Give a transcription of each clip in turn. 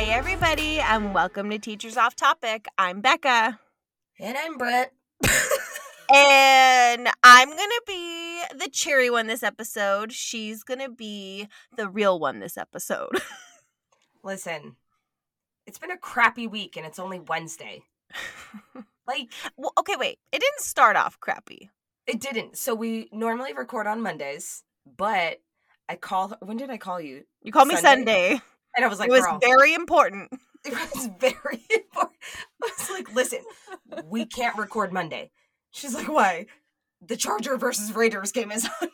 Hey everybody, and welcome to Teachers Off Topic. I'm Becca. And I'm Brett. And I'm going to be the cheery one this episode. She's going to be the real one this episode. Listen, it's been a crappy week and it's only Wednesday. Well, okay, wait. It didn't start off crappy. It didn't. So we normally record on Mondays, but when did I call you? You called me Sunday. And I was like, it was very important. It was very important. I was like, listen, we can't record Monday. She's like, why? The Chargers versus Raiders game is on.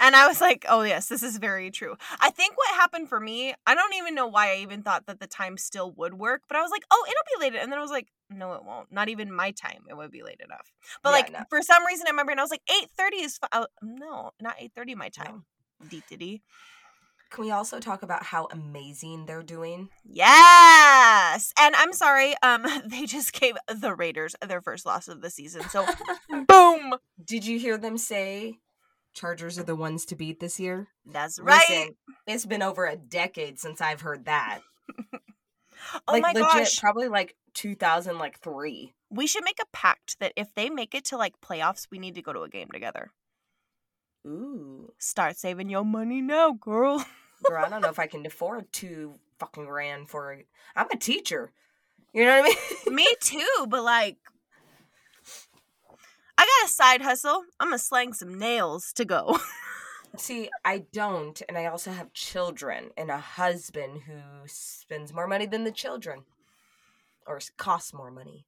And I was like, oh, yes, this is very true. I think what happened for me, I don't even know why I even thought that the time still would work. But I was like, oh, it'll be late. And then I was like, no, it won't. Not even my time. It would be late enough. But for some reason, I remember, and I was like, 8:30 is no, not 8:30 my time. No. Deet-de-dee. Can we also talk about how amazing they're doing? Yes! And I'm sorry, they just gave the Raiders their first loss of the season. So, boom! Did you hear them say, Chargers are the ones to beat this year? That's right! Listen, it's been over a decade since I've heard that. Oh my gosh. Probably 2003. We should make a pact that if they make it to playoffs, we need to go to a game together. Ooh. Start saving your money now, girl. Girl, I don't know if I can afford $2,000 for I'm a teacher. You know what I mean? Me too, but I got a side hustle. I'm gonna slang some nails to go. See, I don't, and I also have children and a husband who spends more money than the children. Or costs more money.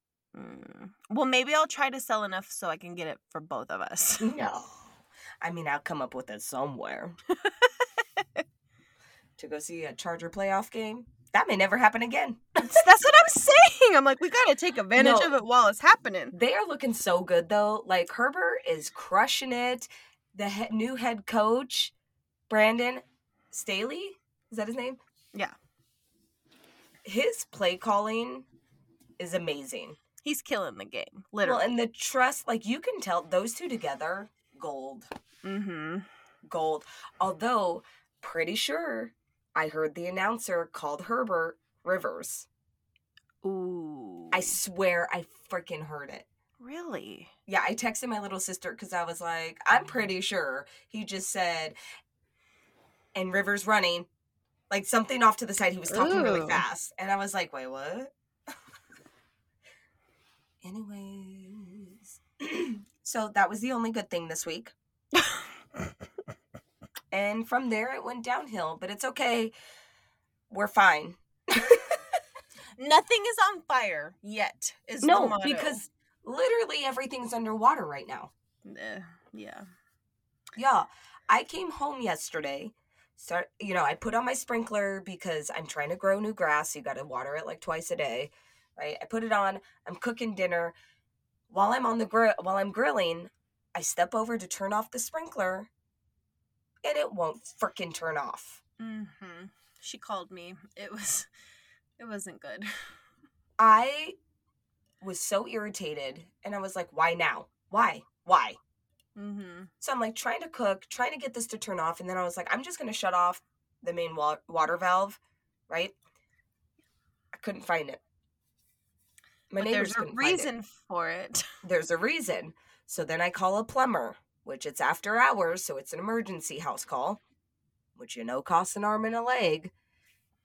Well, maybe I'll try to sell enough so I can get it for both of us. No. I mean, I'll come up with it somewhere. To go see a Charger playoff game? That may never happen again. That's what I'm saying. I'm like, we got to take advantage of it while it's happening. They are looking so good, though. Herbert is crushing it. The new head coach, Brandon Staley, is that his name? Yeah. His play calling is amazing. He's killing the game, literally. Well, and the trust, you can tell those two together... Gold. Mm-hmm. Gold. Although, pretty sure I heard the announcer called Herbert Rivers. Ooh. I swear I freaking heard it. Really? Yeah, I texted my little sister because I was like, I'm pretty sure he just said, and Rivers running, something off to the side. He was talking really fast. And I was like, wait, what? Anyways. So that was the only good thing this week. And from there, it went downhill. But it's okay. We're fine. Nothing is on fire yet. No, because literally everything's underwater right now. Yeah. Yeah. I came home yesterday. So, I put on my sprinkler because I'm trying to grow new grass. You got to water it twice a day. Right? I put it on. I'm cooking dinner. While I'm on the while I'm grilling, I step over to turn off the sprinkler, and it won't frickin' turn off. Mm-hmm. She called me. It wasn't good. I was so irritated, and I was like, "Why now? Why?" Mm-hmm. So I'm trying to cook, trying to get this to turn off, and then I was like, "I'm just gonna shut off the main water valve," right? I couldn't find it. There's a reason for it. There's a reason. So then I call a plumber, which it's after hours, so it's an emergency house call, which costs an arm and a leg.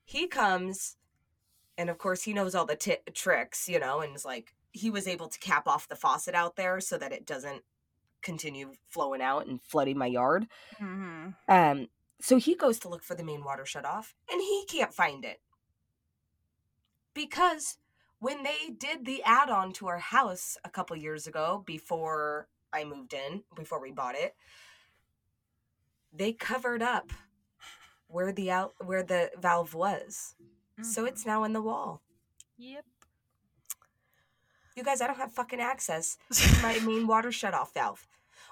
He comes, and of course he knows all the tricks, and is he was able to cap off the faucet out there so that it doesn't continue flowing out and flooding my yard. Mm-hmm. So he goes to look for the main water shutoff, and he can't find it. Because... when they did the add-on to our house a couple years ago, before I moved in, before we bought it, they covered up where the valve was. Mm-hmm. So it's now in the wall. Yep. You guys, I don't have fucking access to my main water shutoff valve.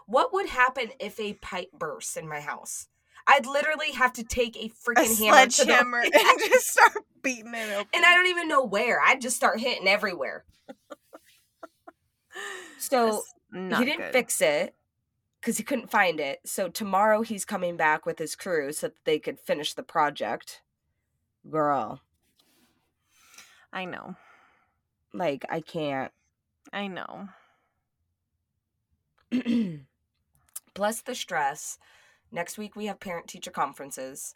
What would happen if a pipe bursts in my house? I'd literally have to take a freaking hammer to the hammer and just start beating it open. And I don't even know where. I'd just start hitting everywhere. So he didn't fix it because he couldn't find it. So tomorrow he's coming back with his crew so that they could finish the project. Girl, I know. Like, I can't. I know. Plus the stress. Next week we have parent-teacher conferences.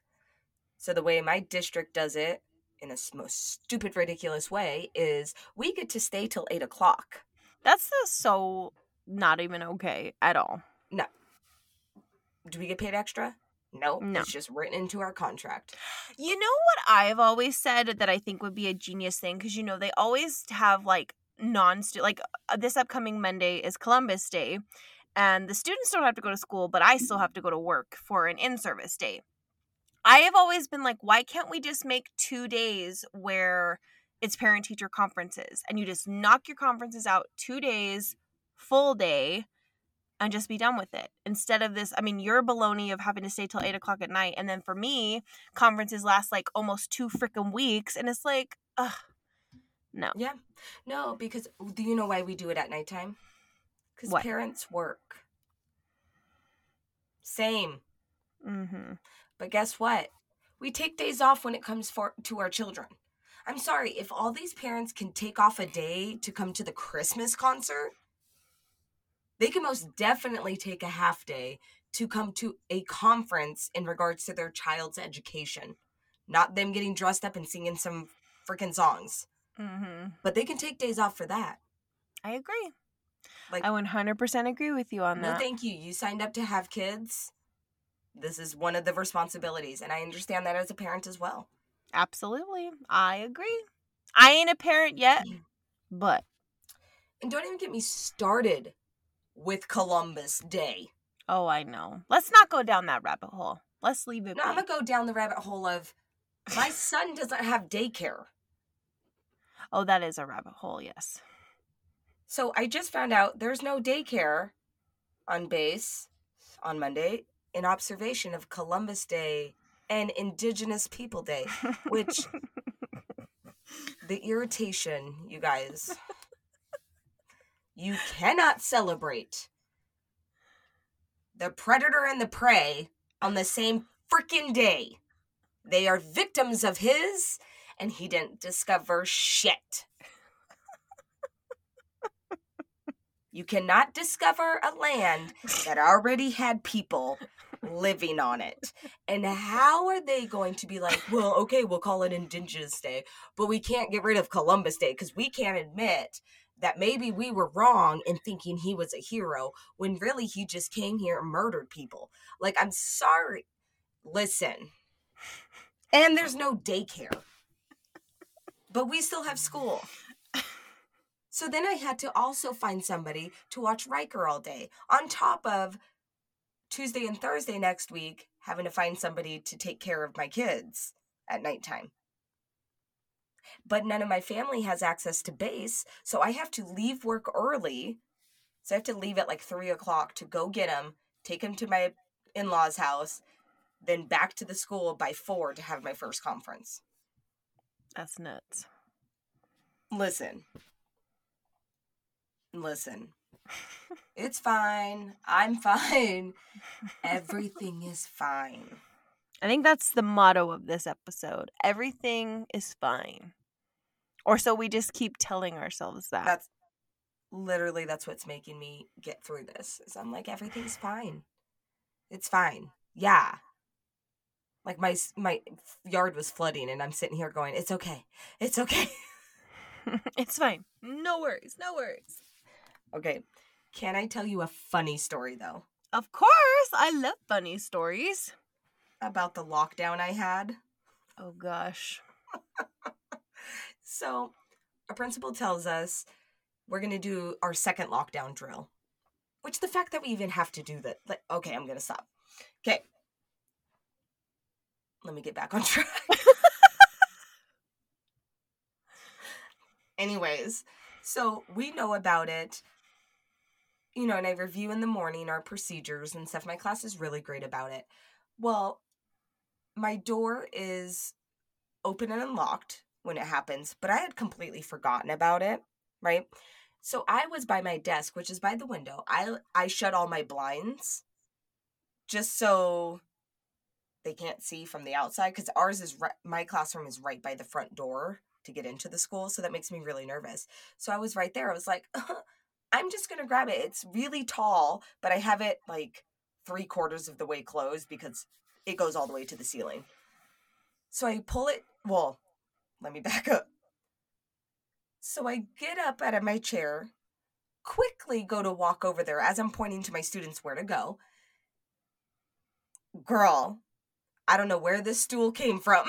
So the way my district does it, in a most stupid, ridiculous way, is we get to stay till 8 o'clock. That's just so not even okay at all. No. Do we get paid extra? Nope. No. It's just written into our contract. You know what I've always said that I think would be a genius thing? Because, you know, they always have, like, like, this upcoming Monday is Columbus Day, and the students don't have to go to school, but I still have to go to work for an in-service day. I have always been like, why can't we just make 2 days where it's parent-teacher conferences, and you just knock your conferences out 2 days, full day, and just be done with it? Instead of this, I mean, your baloney of having to stay till 8 o'clock at night, and then for me, conferences last like almost 2 freaking weeks, and it's like, ugh, no. Yeah. No, because do you know why we do it at nighttime? Because parents work. Same. Mm-hmm. But guess what? We take days off when it comes to our children. I'm sorry, if all these parents can take off a day to come to the Christmas concert, they can most definitely take a half day to come to a conference in regards to their child's education. Not them getting dressed up and singing some freaking songs. Mm-hmm. But they can take days off for that. I agree. Like, I 100% agree with you on that. No, thank you. You signed up to have kids. This is one of the responsibilities, and I understand that as a parent as well. Absolutely. I agree. I ain't a parent yet, but. And don't even get me started with Columbus Day. Oh, I know. Let's not go down that rabbit hole. Let's leave it. No, I'm going to go down the rabbit hole of my son doesn't have daycare. Oh, that is a rabbit hole, yes. So I just found out there's no daycare on base on Monday. In observation of Columbus Day and Indigenous People Day, which the irritation, you guys, you cannot celebrate the predator and the prey on the same freaking day. They are victims of his, and he didn't discover shit. You cannot discover a land that already had people living on it. And how are they going to be like, well, okay, we'll call it Indigenous Day, but we can't get rid of Columbus Day because we can't admit that maybe we were wrong in thinking he was a hero when really he just came here and murdered people. Like, I'm sorry. Listen. And there's no daycare. But we still have school. So then I had to also find somebody to watch Riker all day. On top of Tuesday and Thursday next week, having to find somebody to take care of my kids at nighttime. But none of my family has access to base, so I have to leave work early. So I have to leave at like 3 o'clock to go get them, take them to my in-laws' house, then back to the school by 4 to have my first conference. That's nuts. Listen, it's fine. I'm fine. Everything is fine. I think that's the motto of this episode. Everything is fine. Or so we just keep telling ourselves that. That's what's making me get through this. Is I'm like, everything's fine. It's fine. Yeah. Like my yard was flooding and I'm sitting here going, it's okay. It's okay. It's fine. No worries. No worries. Okay, can I tell you a funny story, though? Of course! I love funny stories. About the lockdown I had. Oh, gosh. So, our principal tells us we're going to do our second lockdown drill. Which, the fact that we even have to do that... Like, okay, I'm going to stop. Okay. Let me get back on track. Anyways, so we know about it. You know, and I review in the morning our procedures and stuff. My class is really great about it. Well, my door is open and unlocked when it happens, but I had completely forgotten about it, right? So I was by my desk, which is by the window. I shut all my blinds just so they can't see from the outside because my classroom is right by the front door to get into the school. So that makes me really nervous. So I was right there. I was like, I'm just going to grab it. It's really tall, but I have it like 3/4 of the way closed because it goes all the way to the ceiling. So I pull it. Well, let me back up. So I get up out of my chair, quickly go to walk over there as I'm pointing to my students where to go. Girl, I don't know where this stool came from.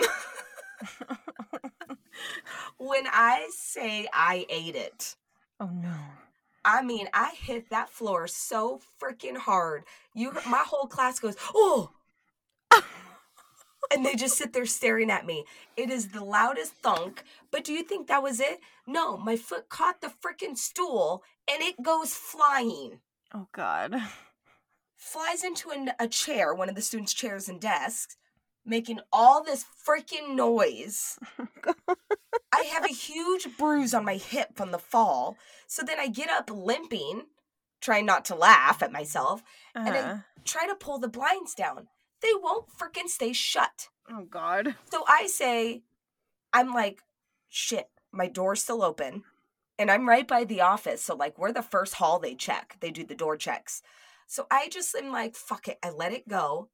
When I say I ate it. Oh, no. I mean, I hit that floor so freaking hard. My whole class goes, oh. And they just sit there staring at me. It is the loudest thunk. But do you think that was it? No, my foot caught the freaking stool and it goes flying. Oh, God. Flies into a chair, one of the students' chairs and desks, making all this freaking noise. I have a huge bruise on my hip from the fall. So then I get up limping, trying not to laugh at myself, and I try to pull the blinds down. They won't freaking stay shut. Oh, God. So I'm like, shit, my door's still open. And I'm right by the office. So, like, we're the first hall they check. They do the door checks. So I just am like, fuck it. I let it go.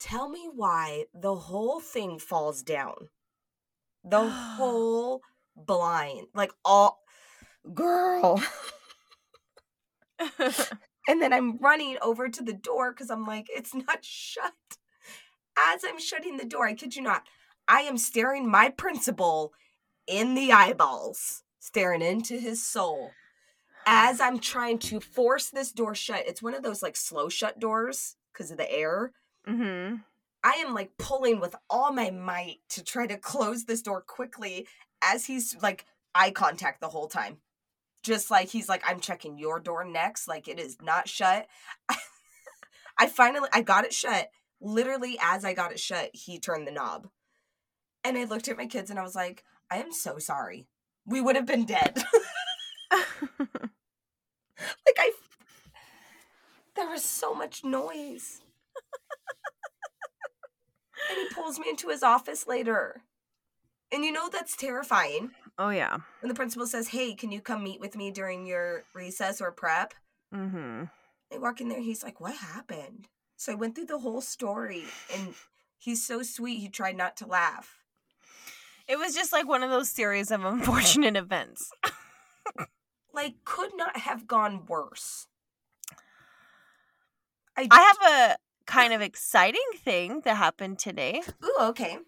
Tell me why the whole thing falls down. The whole blind. Like, all. Girl. And then I'm running over to the door because I'm like, it's not shut. As I'm shutting the door, I kid you not, I am staring my principal in the eyeballs, staring into his soul. As I'm trying to force this door shut, it's one of those like slow shut doors because of the air. Mm-hmm. I am like pulling with all my might to try to close this door quickly as he's like eye contact the whole time. Just like, he's like, I'm checking your door next. Like, it is not shut. I got it shut. Literally, as I got it shut, he turned the knob. And I looked at my kids and I was like, I am so sorry. We would have been dead. There was so much noise. And he pulls me into his office later. And you know that's terrifying. Oh, yeah. And the principal says, hey, can you come meet with me during your recess or prep? Mm-hmm. I walk in there. He's like, what happened? So I went through the whole story. And he's so sweet. He tried not to laugh. It was just like one of those series of unfortunate events. Could not have gone worse. I have a kind of exciting thing that happened today. Ooh, okay.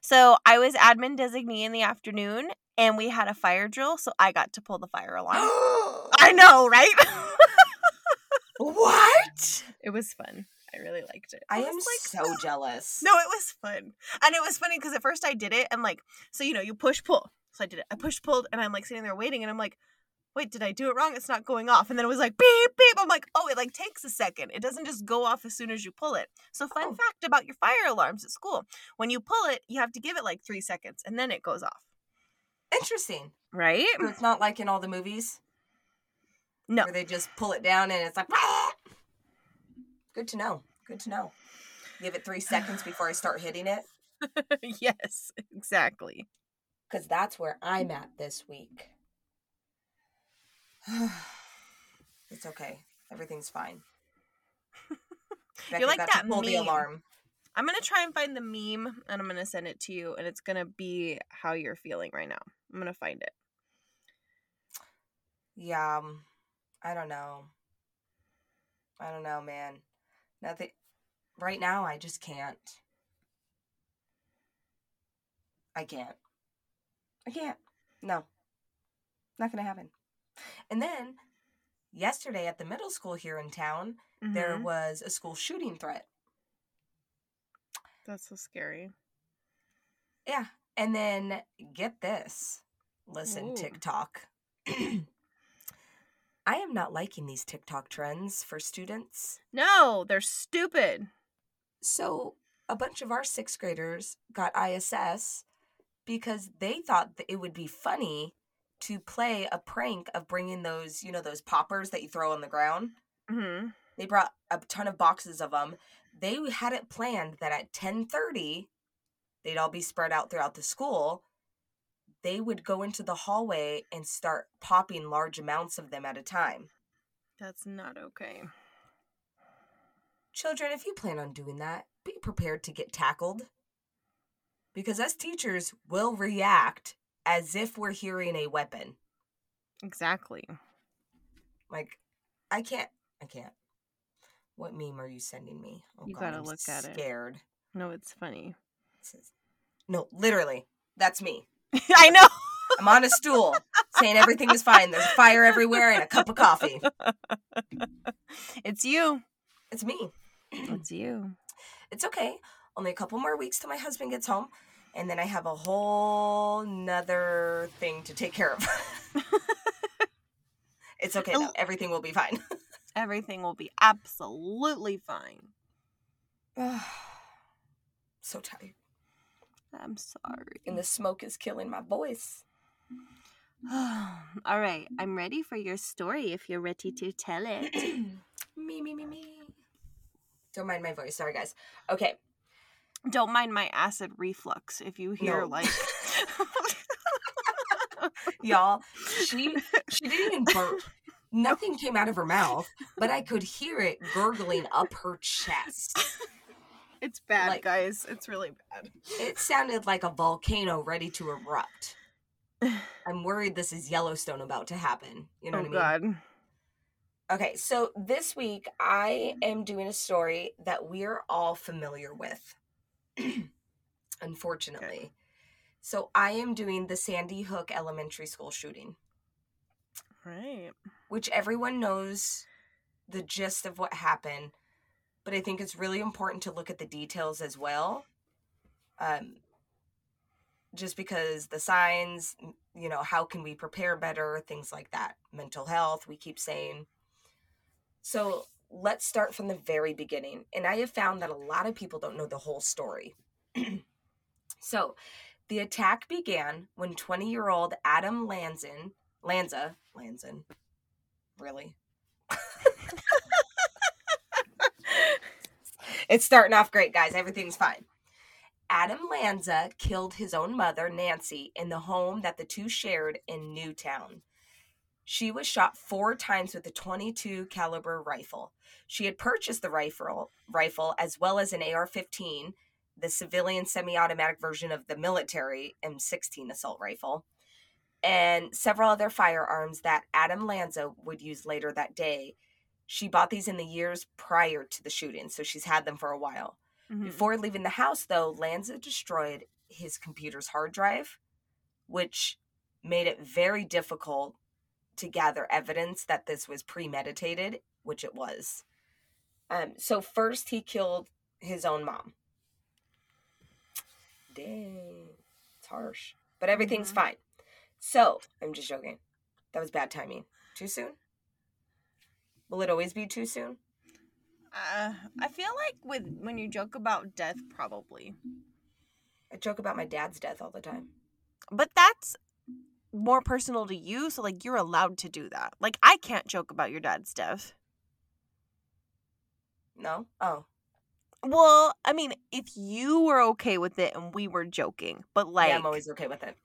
So I was admin designee in the afternoon, and we had a fire drill, so I got to pull the fire alarm. I know, right? What? It was fun. I really liked it. I am so jealous. No, it was fun. And it was funny because at first I did it, and you push, pull. So I did it. I pushed, pulled, and I'm sitting there waiting, and I'm like, wait, did I do it wrong? It's not going off. And then it was like, beep, beep. I'm like, oh, it takes a second. It doesn't just go off as soon as you pull it. So fun fact about your fire alarms at school. When you pull it, you have to give it 3 seconds and then it goes off. Interesting. Right? So it's not like in all the movies? No. Where they just pull it down and it's like, ah! Good to know. Good to know. Give it 3 seconds before I start hitting it. Yes, exactly. Because that's where I'm at this week. It's okay. Everything's fine. You're like that meme. The alarm. I'm going to try and find the meme, and I'm going to send it to you, and it's going to be how you're feeling right now. I'm going to find it. Yeah. I don't know. I don't know, man. Nothing. Right now, I just can't. I can't. No. Not going to happen. And then yesterday at the middle school here in town, mm-hmm. There was a school shooting threat. That's so scary. Yeah. And then get this. Listen, ooh. TikTok. I am not liking these TikTok trends for students. No, they're stupid. So a bunch of our 6th graders got ISS because they thought that it would be funny to play a prank of bringing those, those poppers that you throw on the ground. Mm-hmm. They brought a ton of boxes of them. They had it planned that at 10:30, they'd all be spread out throughout the school. they would go into the hallway and start popping large amounts of them at a time. That's not okay. Children, if you plan on doing that, be prepared to get tackled. Because us teachers will react as if we're hearing a weapon. Exactly. Like, I can't. What meme are you sending me? Oh, you gotta look at it. Scared. No, it's funny. No, literally. That's me. I know. I'm on a stool saying everything is fine. There's fire everywhere and a cup of coffee. It's you. It's me. It's you. It's okay. Only a couple more weeks till my husband gets home. And then I have a whole nother thing to take care of. It's okay, though. Everything will be fine. Everything will be absolutely fine. So tired. I'm sorry. And the smoke is killing my voice. All right. I'm ready for your story if you're ready to tell it. Me. Don't mind my voice. Sorry, guys. Okay. Don't mind my acid reflux if you hear, Y'all, she didn't even burp. Nothing came out of her mouth, but I could hear it gurgling up her chest. It's bad, guys. It's really bad. It sounded like a volcano ready to erupt. I'm worried this is Yellowstone about to happen. You know what I mean? God. Okay, so this week I am doing a story that we're all familiar with, unfortunately. Okay. So I am doing the Sandy Hook Elementary School shooting. Right. Which everyone knows the gist of what happened. But I think it's really important to look at the details as well. Just because the signs, how can we prepare better? Things like that. Mental health, we keep saying. So let's start from the very beginning. And I have found that a lot of people don't know the whole story. So the attack began when 20-year-old Adam Lanza. Really? It's starting off great, guys. Everything's fine. Adam Lanza killed his own mother, Nancy, in the home that the two shared in Newtown. She was shot 4 times with a .22 caliber rifle. She had purchased the rifle as well as an AR-15, the civilian semi-automatic version of the military M16 assault rifle, and several other firearms that Adam Lanza would use later that day. She bought these in the years prior to the shooting, so she's had them for a while. Mm-hmm. Before leaving the house, though, Lanza destroyed his computer's hard drive, which made it very difficult to gather evidence that this was premeditated, which it was. So first, he killed his own mom. Dang, it's harsh. But everything's fine. So, I'm just joking. That was bad timing. Too soon? Will it always be too soon? I feel like when you joke about death, probably. I joke about my dad's death all the time. But that's more personal to you, so, you're allowed to do that. I can't joke about your dad's death. No? Oh. Well, I mean, if you were okay with it and we were joking, but, Yeah, I'm always okay with it.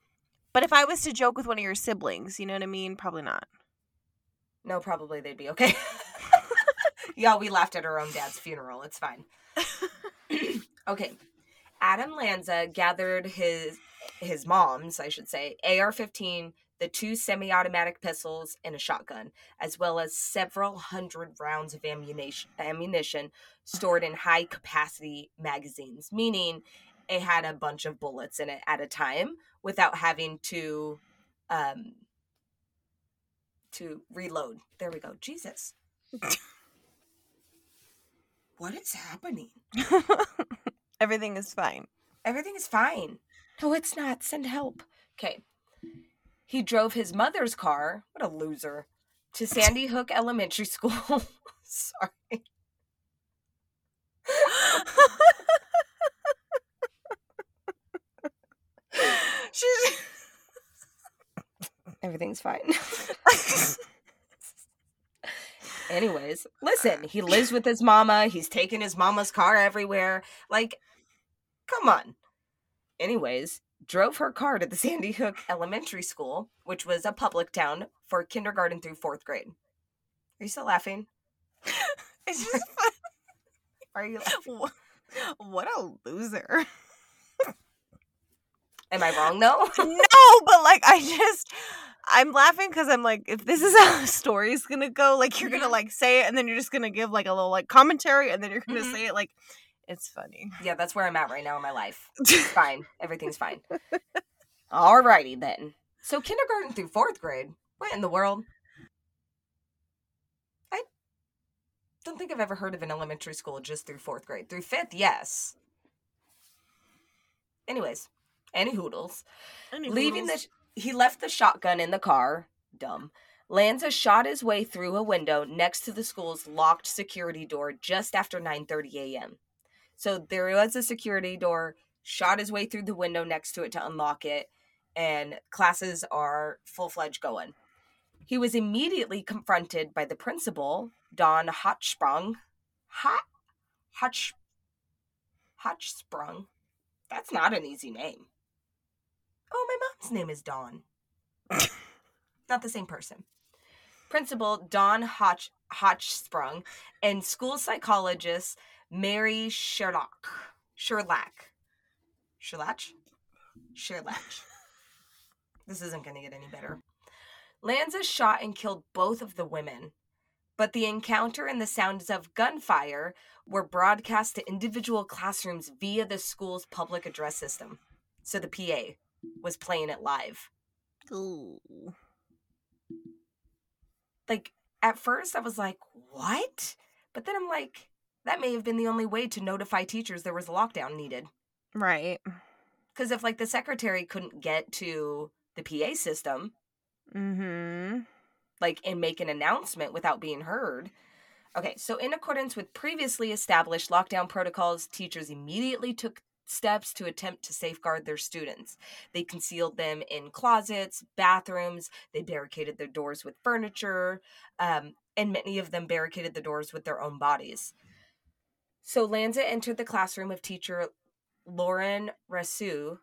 But if I was to joke with one of your siblings, you know what I mean? Probably not. No, probably they'd be okay. Y'all, we laughed at our own dad's funeral. It's fine. Okay. Adam Lanza gathered his mom's, I should say, AR-15, the 2 semi-automatic pistols, and a shotgun, as well as several hundred rounds of ammunition stored in high-capacity magazines, meaning it had a bunch of bullets in it at a time without having to reload. There we go. Jesus. What is happening? Everything is fine. Everything is fine. No, it's not. Send help. Okay. He drove his mother's car, what a loser, to Sandy Hook Elementary School. Sorry. Everything's fine. Anyways, listen, he lives with his mama. He's taking his mama's car everywhere. Come on. Anyways, drove her car to the Sandy Hook Elementary School, which was a public town, for kindergarten through fourth grade. Are you still laughing? It's just fun. Are you laughing? What a loser. Am I wrong though? No, but like I'm laughing because I'm like, if this is how the story's gonna go, like you're gonna like say it and then you're just gonna give like a little like commentary and then you're gonna say it like it's funny. Yeah, that's where I'm at right now in my life. It's fine. Everything's fine. Alrighty then. So kindergarten through fourth grade. What in the world? I don't think I've ever heard of an elementary school just through fourth grade. Through fifth, yes. Anyways. Any hoodles. He left the shotgun in the car. Dumb. Lanza shot his way through a window next to the school's locked security door just after 9:30 a.m. So there was a security door, shot his way through the window next to it to unlock it, and classes are full-fledged going. He was immediately confronted by the principal, Dawn Hochsprung. Hochsprung. That's not an easy name. Oh, my mom's name is Dawn. Not the same person. Principal Dawn Hochsprung and school psychologist Mary Sherlach. This isn't going to get any better. Lanza shot and killed both of the women, but the encounter and the sounds of gunfire were broadcast to individual classrooms via the school's public address system. So the PA was playing it live. Ooh. Like, at first I was like, what? But then I'm like, that may have been the only way to notify teachers there was a lockdown needed. Right. Because if, like, the secretary couldn't get to the PA system, like, and make an announcement without being heard. Okay, so in accordance with previously established lockdown protocols, teachers immediately took steps to attempt to safeguard their students. They concealed them in closets, bathrooms, they barricaded their doors with furniture, and many of them barricaded the doors with their own bodies. So Lanza entered the classroom of teacher Lauren Rousseau.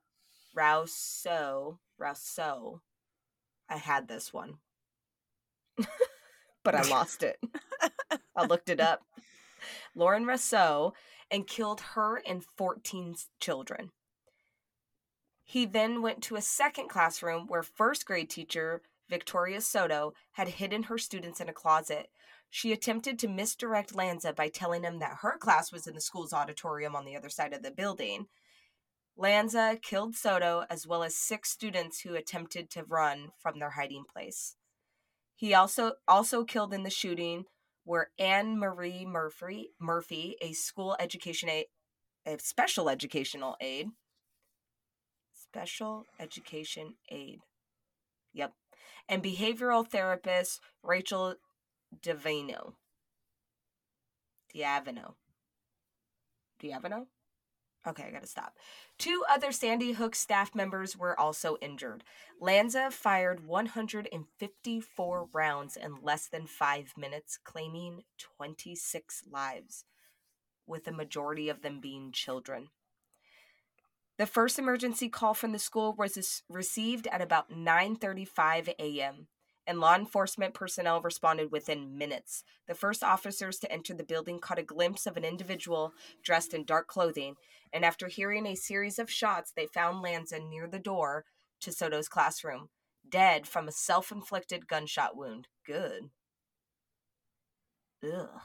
I had this one, but I lost it. I looked it up. Lauren Rousseau, and killed her and 14 children. He then went to a second classroom where first grade teacher Victoria Soto had hidden her students in a closet. She attempted to misdirect Lanza by telling him that her class was in the school's auditorium on the other side of the building. Lanza killed Soto as well as 6 students who attempted to run from their hiding place. He also killed in the shooting were Anne Marie Murphy, a school education aide, a special education aide. Yep. And behavioral therapist Rachel D'Avino? Okay, I gotta stop. 2 other Sandy Hook staff members were also injured. Lanza fired 154 rounds in less than 5 minutes, claiming 26 lives, with the majority of them being children. The first emergency call from the school was received at about 9:35 a.m., and law enforcement personnel responded within minutes. The first officers to enter the building caught a glimpse of an individual dressed in dark clothing, and after hearing a series of shots, they found Lanza near the door to Soto's classroom, dead from a self-inflicted gunshot wound. Good. Ugh.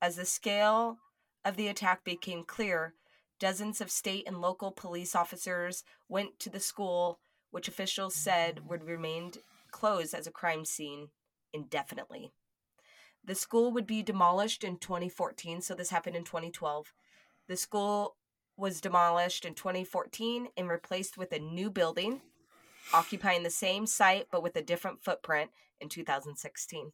As the scale of the attack became clear, dozens of state and local police officers went to the school, which officials said would remain closed as a crime scene indefinitely. The school would be demolished in 2014, so this happened in 2012. The school was demolished in 2014 and replaced with a new building, occupying the same site but with a different footprint in 2016.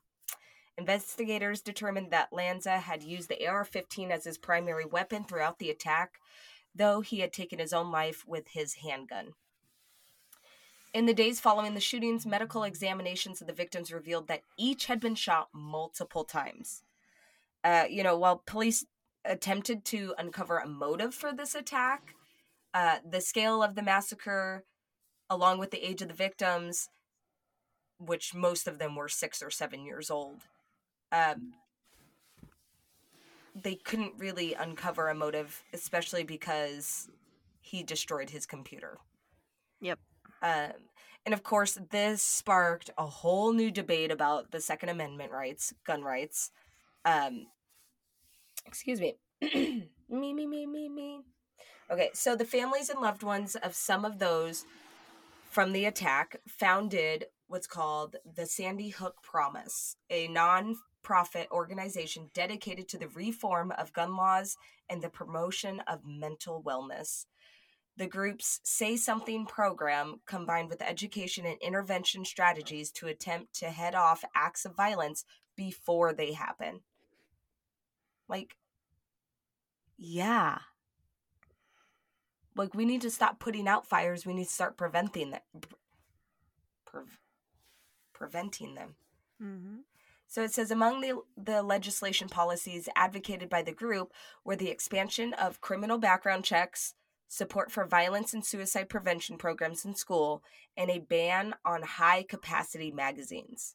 Investigators determined that Lanza had used the AR-15 as his primary weapon throughout the attack, though he had taken his own life with his handgun. In the days following the shootings, medical examinations of the victims revealed that each had been shot multiple times. While police attempted to uncover a motive for this attack, The scale of the massacre, along with the age of the victims, which most of them were 6 or 7 years old, they couldn't really uncover a motive, especially because he destroyed his computer. Yep. And of course, this sparked a whole new debate about the Second Amendment rights, gun rights. Excuse me. Okay, so the families and loved ones of some of those from the attack founded what's called the Sandy Hook Promise, a non-profit organization dedicated to the reform of gun laws and the promotion of mental wellness. The group's Say Something program, combined with education and intervention strategies to attempt to head off acts of violence before they happen. Like, yeah. Like, we need to stop putting out fires. We need to start preventing them. Preventing them. Mm-hmm. So it says, among the legislation policies advocated by the group were the expansion of criminal background checks, support for violence and suicide prevention programs in school, and a ban on high-capacity magazines.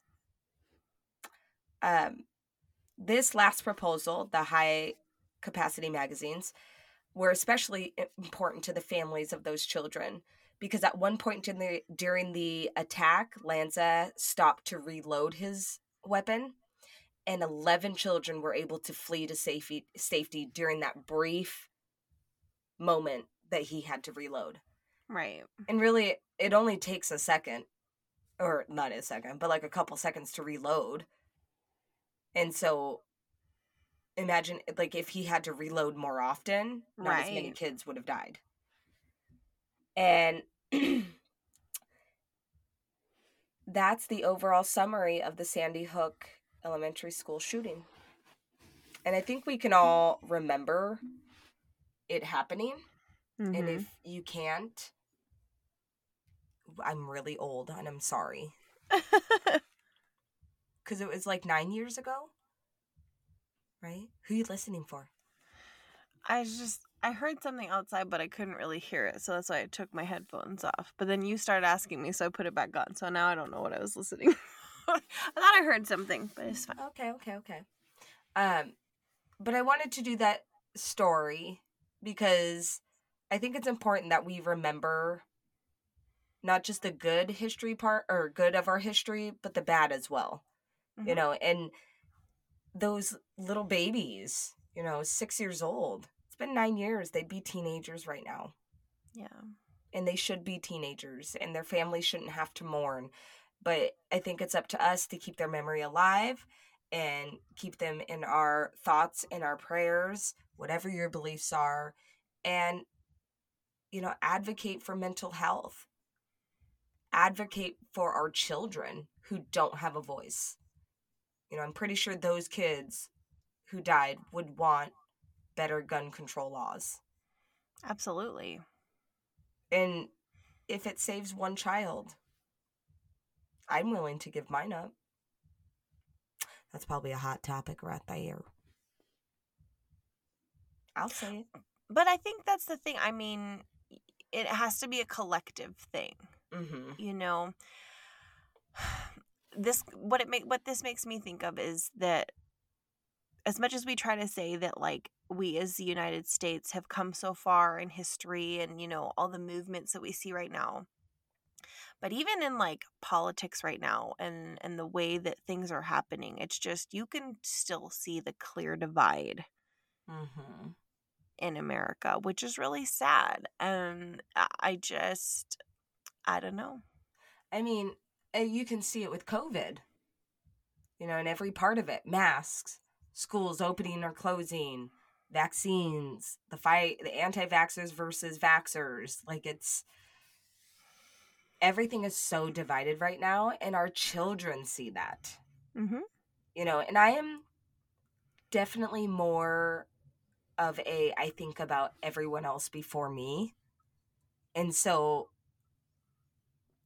This last proposal, the high-capacity magazines, were especially important to the families of those children because at one point during the attack, Lanza stopped to reload his weapon, and 11 children were able to flee to safety during that brief moment that he had to reload. Right. And really, it only takes a second, or not a second, but like a couple seconds to reload. And so imagine, like, if he had to reload more often, not right. as many kids would have died. And that's the overall summary of the Sandy Hook Elementary School shooting. And I think we can all remember it happening. Mm-hmm. And if you can't, I'm really old and I'm sorry. Because it was like 9 years ago. Right? Who are you listening for? I heard something outside, but I couldn't really hear it. So that's why I took my headphones off. But then you started asking me, so I put it back on. So now I don't know what I was listening for. I thought I heard something, but it's fine. Okay. But I wanted to do that story because I think it's important that we remember not just the good history part or good of our history, but the bad as well. Mm-hmm. You know, and those little babies, 6 years old. It's been 9 years. They'd be teenagers right now. Yeah. And they should be teenagers, and their families shouldn't have to mourn. But I think it's up to us to keep their memory alive and keep them in our thoughts, in our prayers, whatever your beliefs are, and, advocate for mental health. Advocate for our children who don't have a voice. I'm pretty sure those kids who died would want better gun control laws. Absolutely. And if it saves one child, I'm willing to give mine up. That's probably a hot topic right there. I'll say it. But I think that's the thing. I mean, it has to be a collective thing. Mm-hmm. What this makes me think of is that as much as we try to say that, like, we as the United States have come so far in history and, all the movements that we see right now, but even in, like, politics right now and the way that things are happening, it's just, you can still see the clear divide. Mm-hmm. In America, which is really sad. And I don't know. I mean, you can see it with COVID, in every part of it. Masks, schools opening or closing, vaccines, the fight, the anti-vaxxers versus vaxxers. Like, it's, everything is so divided right now, and our children see that. Mm-hmm. And I am definitely more of I think about everyone else before me. And so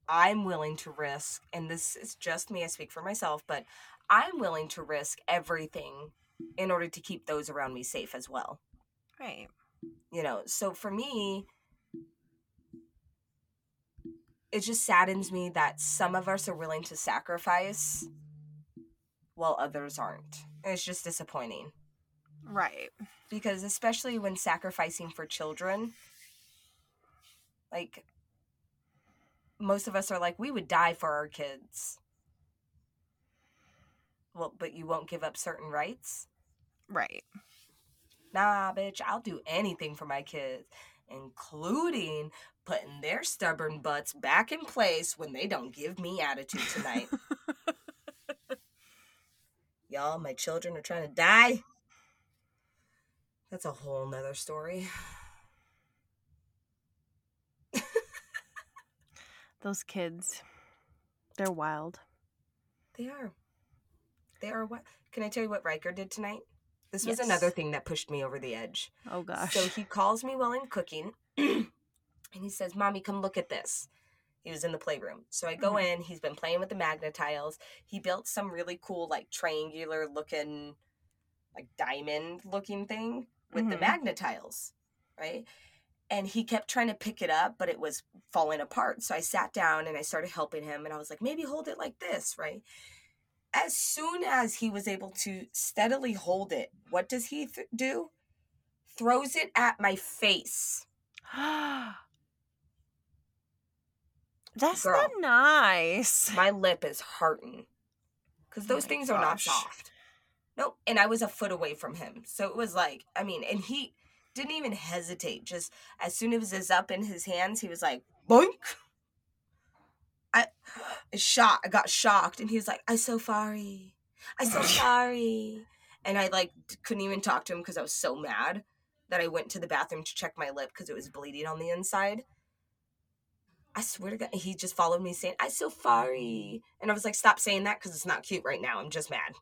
I'm willing to risk, and this is just me, I speak for myself, but I'm willing to risk everything in order to keep those around me safe as well. Right. So for me, it just saddens me that some of us are willing to sacrifice while others aren't. And it's just disappointing. Right. Because especially when sacrificing for children, like, most of us are like, we would die for our kids. Well, but you won't give up certain rights? Right. Nah, bitch, I'll do anything for my kids, including putting their stubborn butts back in place when they don't give me attitude tonight. Y'all, my children are trying to die. That's a whole nother story. Those kids, they're wild. They are. They are what? Can I tell you what Riker did tonight? This was another thing that pushed me over the edge. Oh, gosh. So he calls me while I'm cooking, and he says, Mommy, come look at this. He was in the playroom. So I go in. He's been playing with the Magna-Tiles. He built some really cool, like, triangular-looking, like, diamond-looking thing with the Magna-Tiles, right? And he kept trying to pick it up, but it was falling apart. So I sat down, and I started helping him, and I was like, maybe hold it like this, right? As soon as he was able to steadily hold it, what does he do? Throws it at my face. That's Girl, not nice. My lip is hurting. Because those things are not soft. Nope. And I was a foot away from him. So it was like, I mean, and he didn't even hesitate. Just as soon as it was up in his hands, he was like, boink. I got shocked, and he was like, I'm so sorry. And I, like, couldn't even talk to him because I was so mad that I went to the bathroom to check my lip because it was bleeding on the inside. I swear to God, he just followed me saying, I'm so sorry. And I was like, stop saying that because it's not cute right now. I'm just mad.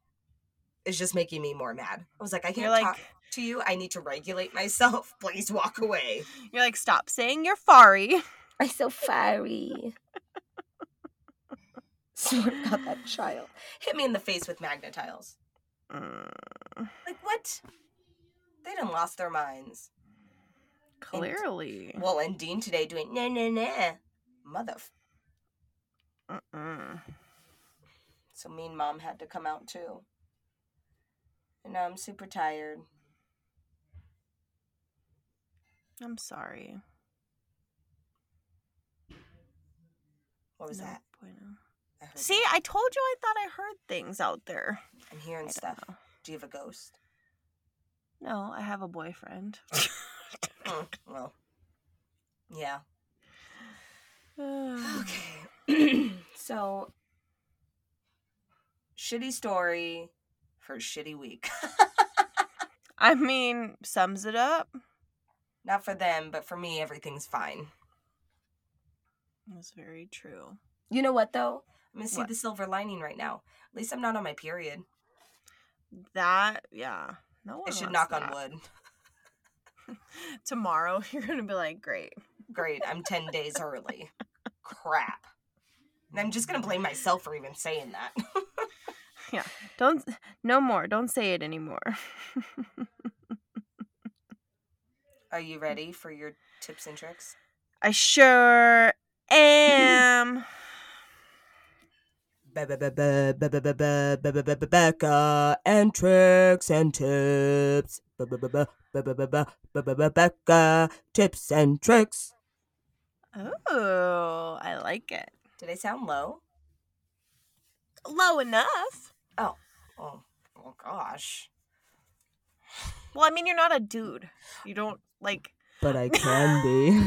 It's just making me more mad. I was like, I can't talk to you. I need to regulate myself. Please walk away. You're like, stop saying you're sorry. I'm so sorry. Swear to God, that child hit me in the face with Magna-Tiles. Like, what? They done lost their minds. Clearly. And Dean today doing nah. So mean mom had to come out too. And now I'm super tired. I'm sorry. What was that? See, I told you I thought I heard things out there. I'm hearing stuff. Know. Do you have a ghost? No, I have a boyfriend. Well, yeah. Okay. So, shitty story for a shitty week. I mean, sums it up. Not for them, but for me, everything's fine. That's very true. You know what, though? I'm going to see the silver lining right now. At least I'm not on my period. That, yeah. No one I should knock that. On wood. Tomorrow, you're going to be like, great. Great. I'm 10 days early. Crap. And I'm just going to blame myself for even saying that. Yeah. No more. Don't say it anymore. Are you ready for your tips and tricks? I sure am. Becca and tricks and tips. Becca tips and tricks. Oh, I like it. Did I sound low? Low enough. Oh, gosh. Well, I mean, you're not a dude. You don't like. But I can be.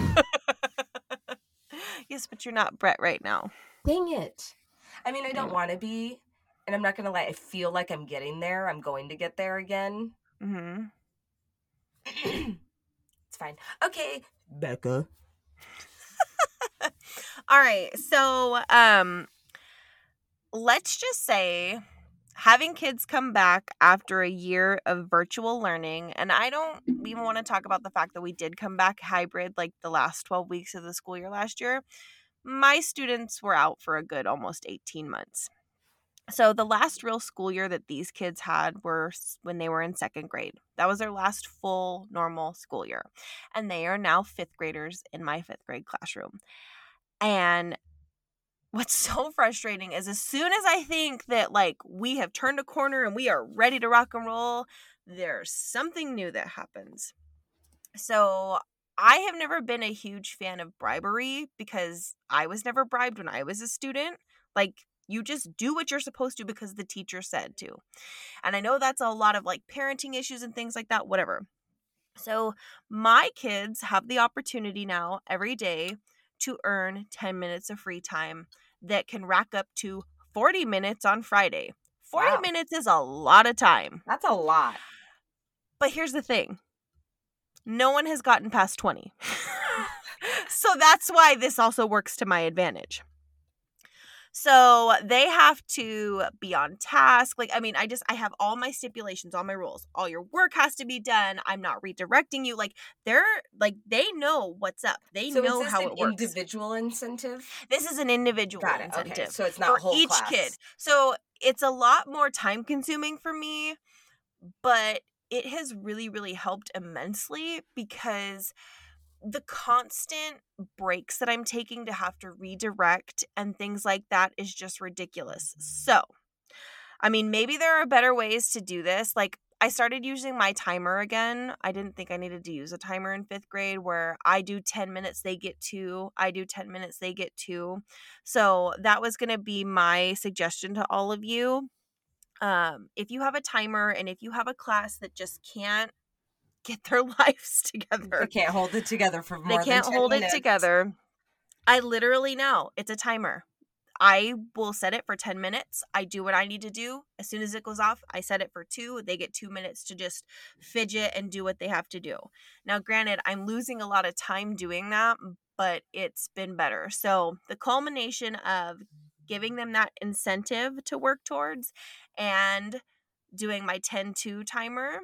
Yes, but you're not Brett right now. Dang it. I mean, I don't want to be, and I'm not going to lie. I feel like I'm getting there. I'm going to get there again. It's fine. Okay. Becca. All right. So, let's just say having kids come back after a year of virtual learning, and I don't even want to talk about the fact that we did come back hybrid like the last 12 weeks of the school year last year. My students were out for a good almost 18 months. So the last real school year that these kids had were when they were in second grade. That was their last full normal school year. And they are now fifth graders in my fifth grade classroom. And what's so frustrating is as soon as I think that like we have turned a corner and we are ready to rock and roll, there's something new that happens. So I have never been a huge fan of bribery because I was never bribed when I was a student. Like, you just do what you're supposed to because the teacher said to. And I know that's a lot of like parenting issues and things like that, whatever. So my kids have the opportunity now every day to earn 10 minutes of free time that can rack up to 40 minutes on Friday. 40 minutes is a lot of time. That's a lot. But here's the thing. No one has gotten past 20. So that's why this also works to my advantage. So they have to be on task. Like, I mean, I have all my stipulations, all my rules. All your work has to be done. I'm not redirecting you. Like, they know what's up. They know how it works. So is this an individual incentive? This is an individual incentive. Okay. So it's not whole class. For each kid. So it's a lot more time consuming for me, but it has really, really helped immensely because the constant breaks that I'm taking to have to redirect and things like that is just ridiculous. So, I mean, maybe there are better ways to do this. Like, I started using my timer again. I didn't think I needed to use a timer in fifth grade where I do 10 minutes, they get two. I do 10 minutes, they get two. So that was going to be my suggestion to all of you. If you have a timer and if you have a class that just can't get their lives together. They can't hold it together for more than 10 minutes. They can't hold it together. I literally know it's a timer. I will set it for 10 minutes. I do what I need to do. As soon as it goes off, I set it for 2. They get 2 minutes to just fidget and do what they have to do. Now, granted, I'm losing a lot of time doing that, but it's been better. So the culmination of giving them that incentive to work towards and doing my 10-2 timer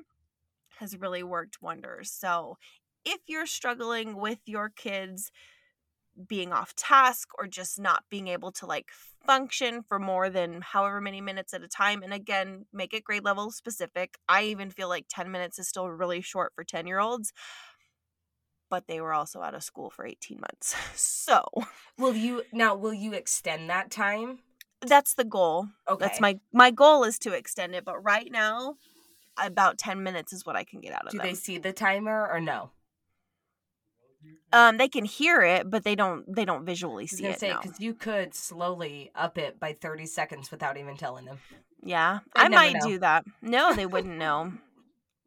has really worked wonders. So if you're struggling with your kids being off task or just not being able to like function for more than however many minutes at a time, and again, make it grade level specific. I even feel like 10 minutes is still really short for 10-year-olds, but they were also out of school for 18 months. So will you extend that time? That's the goal. Okay. That's my goal is to extend it. But right now, about 10 minutes is what I can get out of them. Do they see the timer or no? They can hear it, but they don't visually see it. Because you could slowly up it by 30 seconds without even telling them. Yeah, I might do that. No, they wouldn't know.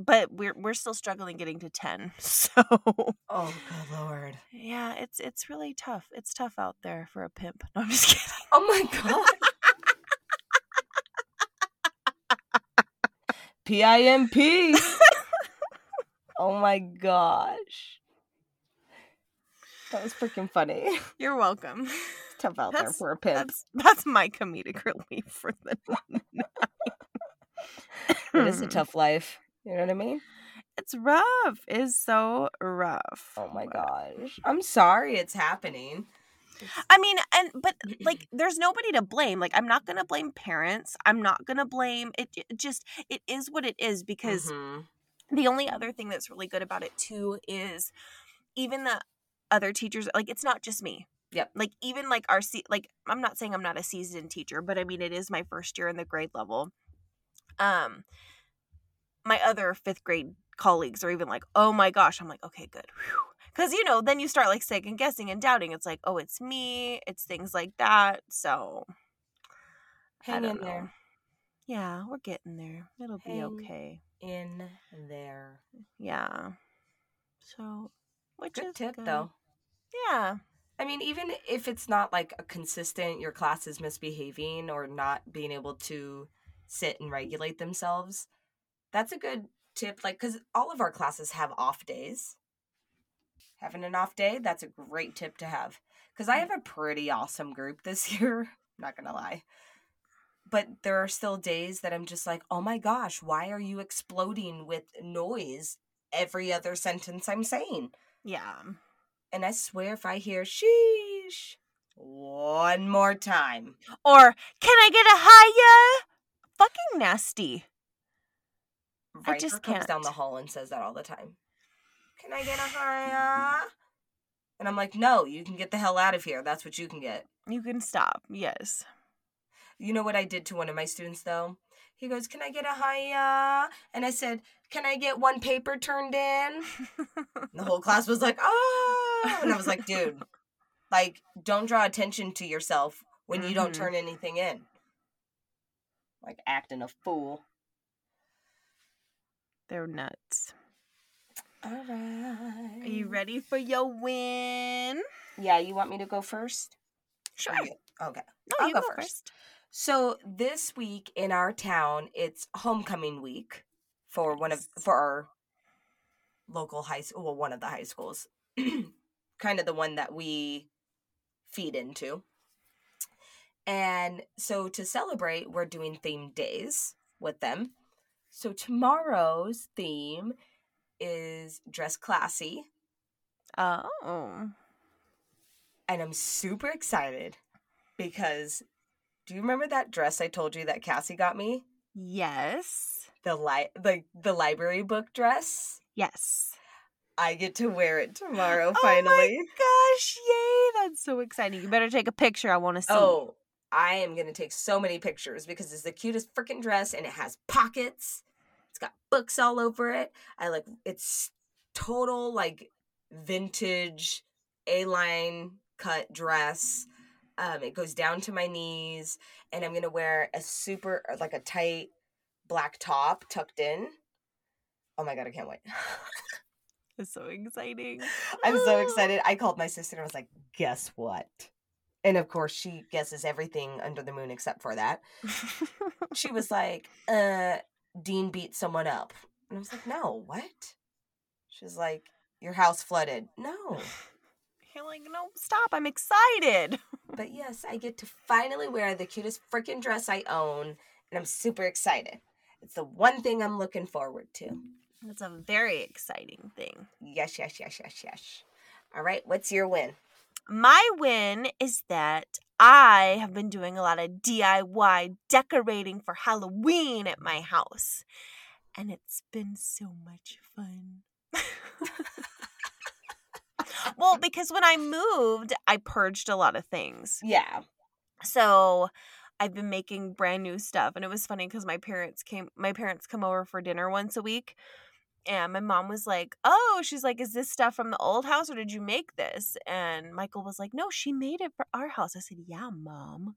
But we're still struggling getting to 10. So oh, good Lord. Yeah, it's really tough. It's tough out there for a pimp. No, I'm just kidding. Oh my God. PIMP. Oh my gosh. That was freaking funny. You're welcome. It's tough out there for a pimp. That's my comedic relief for the night. It is a tough life. You know what I mean? It's rough. It is so rough. Oh my gosh. I'm sorry it's happening. I mean, but like, there's nobody to blame. Like, I'm not going to blame parents. I'm not going to blame it. It is what it is because the only other thing that's really good about it too is even the other teachers, like, it's not just me. Yep. Like, even like I'm not saying I'm not a seasoned teacher, but I mean, it is my first year in the grade level. My other fifth grade colleagues are even like, oh my gosh. I'm like, okay, good. Whew. Because, you know, then you start, like, second guessing and doubting. It's like, oh, it's me. It's things like that. So, hang in there. Yeah, we're getting there. It'll be okay. In there. Yeah. So, which is good. Good tip, though. Yeah. I mean, even if it's not, like, a consistent, your class is misbehaving or not being able to sit and regulate themselves, that's a good tip. Like, because all of our classes have off days. Having an off day, that's a great tip to have. Because I have a pretty awesome group this year. I'm not going to lie. But there are still days that I'm just like, oh my gosh, why are you exploding with noise every other sentence I'm saying? Yeah. And I swear if I hear sheesh one more time. Or can I get a hiya? Fucking nasty. Riker I just comes can't. Down the hall and says that all the time. Can I get a higher? And I'm like, no, you can get the hell out of here. That's what you can get. You can stop. Yes. You know what I did to one of my students, though? He goes, can I get a hiya? And I said, can I get one paper turned in? And the whole class was like, oh. And I was like, dude, like, don't draw attention to yourself when you don't turn anything in. Like, acting a fool. They're nuts. All right. Are you ready for your win? Yeah, you want me to go first? Sure. Okay. No, I'll go first. So this week in our town, it's homecoming week for our local high school, well, one of the high schools, kind of the one that we feed into. And so to celebrate, we're doing themed days with them. So tomorrow's theme is dress classy. Oh. And I'm super excited because do you remember that dress I told you that Cassie got me? Yes. The library book dress? Yes. I get to wear it tomorrow, finally. Oh my gosh, yay, that's so exciting. You better take a picture, I want to see. Oh, I am going to take so many pictures because it's the cutest freaking dress and it has pockets. It's got books all over it. It's total like vintage A-line cut dress. It goes down to my knees and I'm going to wear a super like a tight black top tucked in. Oh my God, I can't wait. It's so exciting. I'm so excited. I called my sister and I was like, guess what? And of course, she guesses everything under the moon except for that. She was like, Dean beat someone up. And I was like, no, what? She's like, your house flooded. No. You're like, no, stop. I'm excited. But yes, I get to finally wear the cutest freaking dress I own. And I'm super excited. It's the one thing I'm looking forward to. That's a very exciting thing. Yes, yes, yes, yes, yes. All right, what's your win? My win is that I have been doing a lot of DIY decorating for Halloween at my house. And it's been so much fun. Well, because when I moved, I purged a lot of things. Yeah. So I've been making brand new stuff. And it was funny because my parents come over for dinner once a week. And my mom was like, oh, she's like, is this stuff from the old house or did you make this? And Michael was like, no, she made it for our house. I said, yeah, Mom.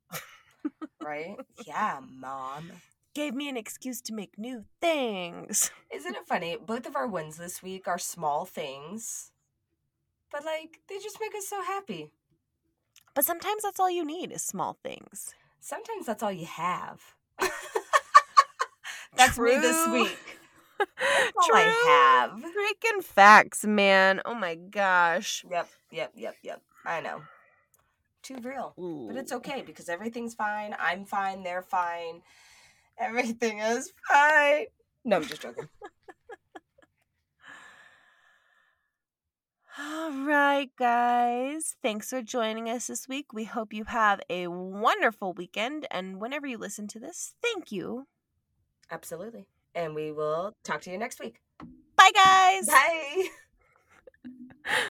Right? Yeah, Mom. Gave me an excuse to make new things. Isn't it funny? Both of our wins this week are small things. But, like, they just make us so happy. But sometimes that's all you need is small things. Sometimes that's all you have. That's True. Me this week. That's True. All I have. Freaking facts, man. Oh, my gosh. Yep. I know. Too real. Ooh. But it's okay because everything's fine. I'm fine. They're fine. Everything is fine. No, I'm just joking. All right, guys. Thanks for joining us this week. We hope you have a wonderful weekend. And whenever you listen to this, thank you. Absolutely. And we will talk to you next week. Bye, guys. Bye.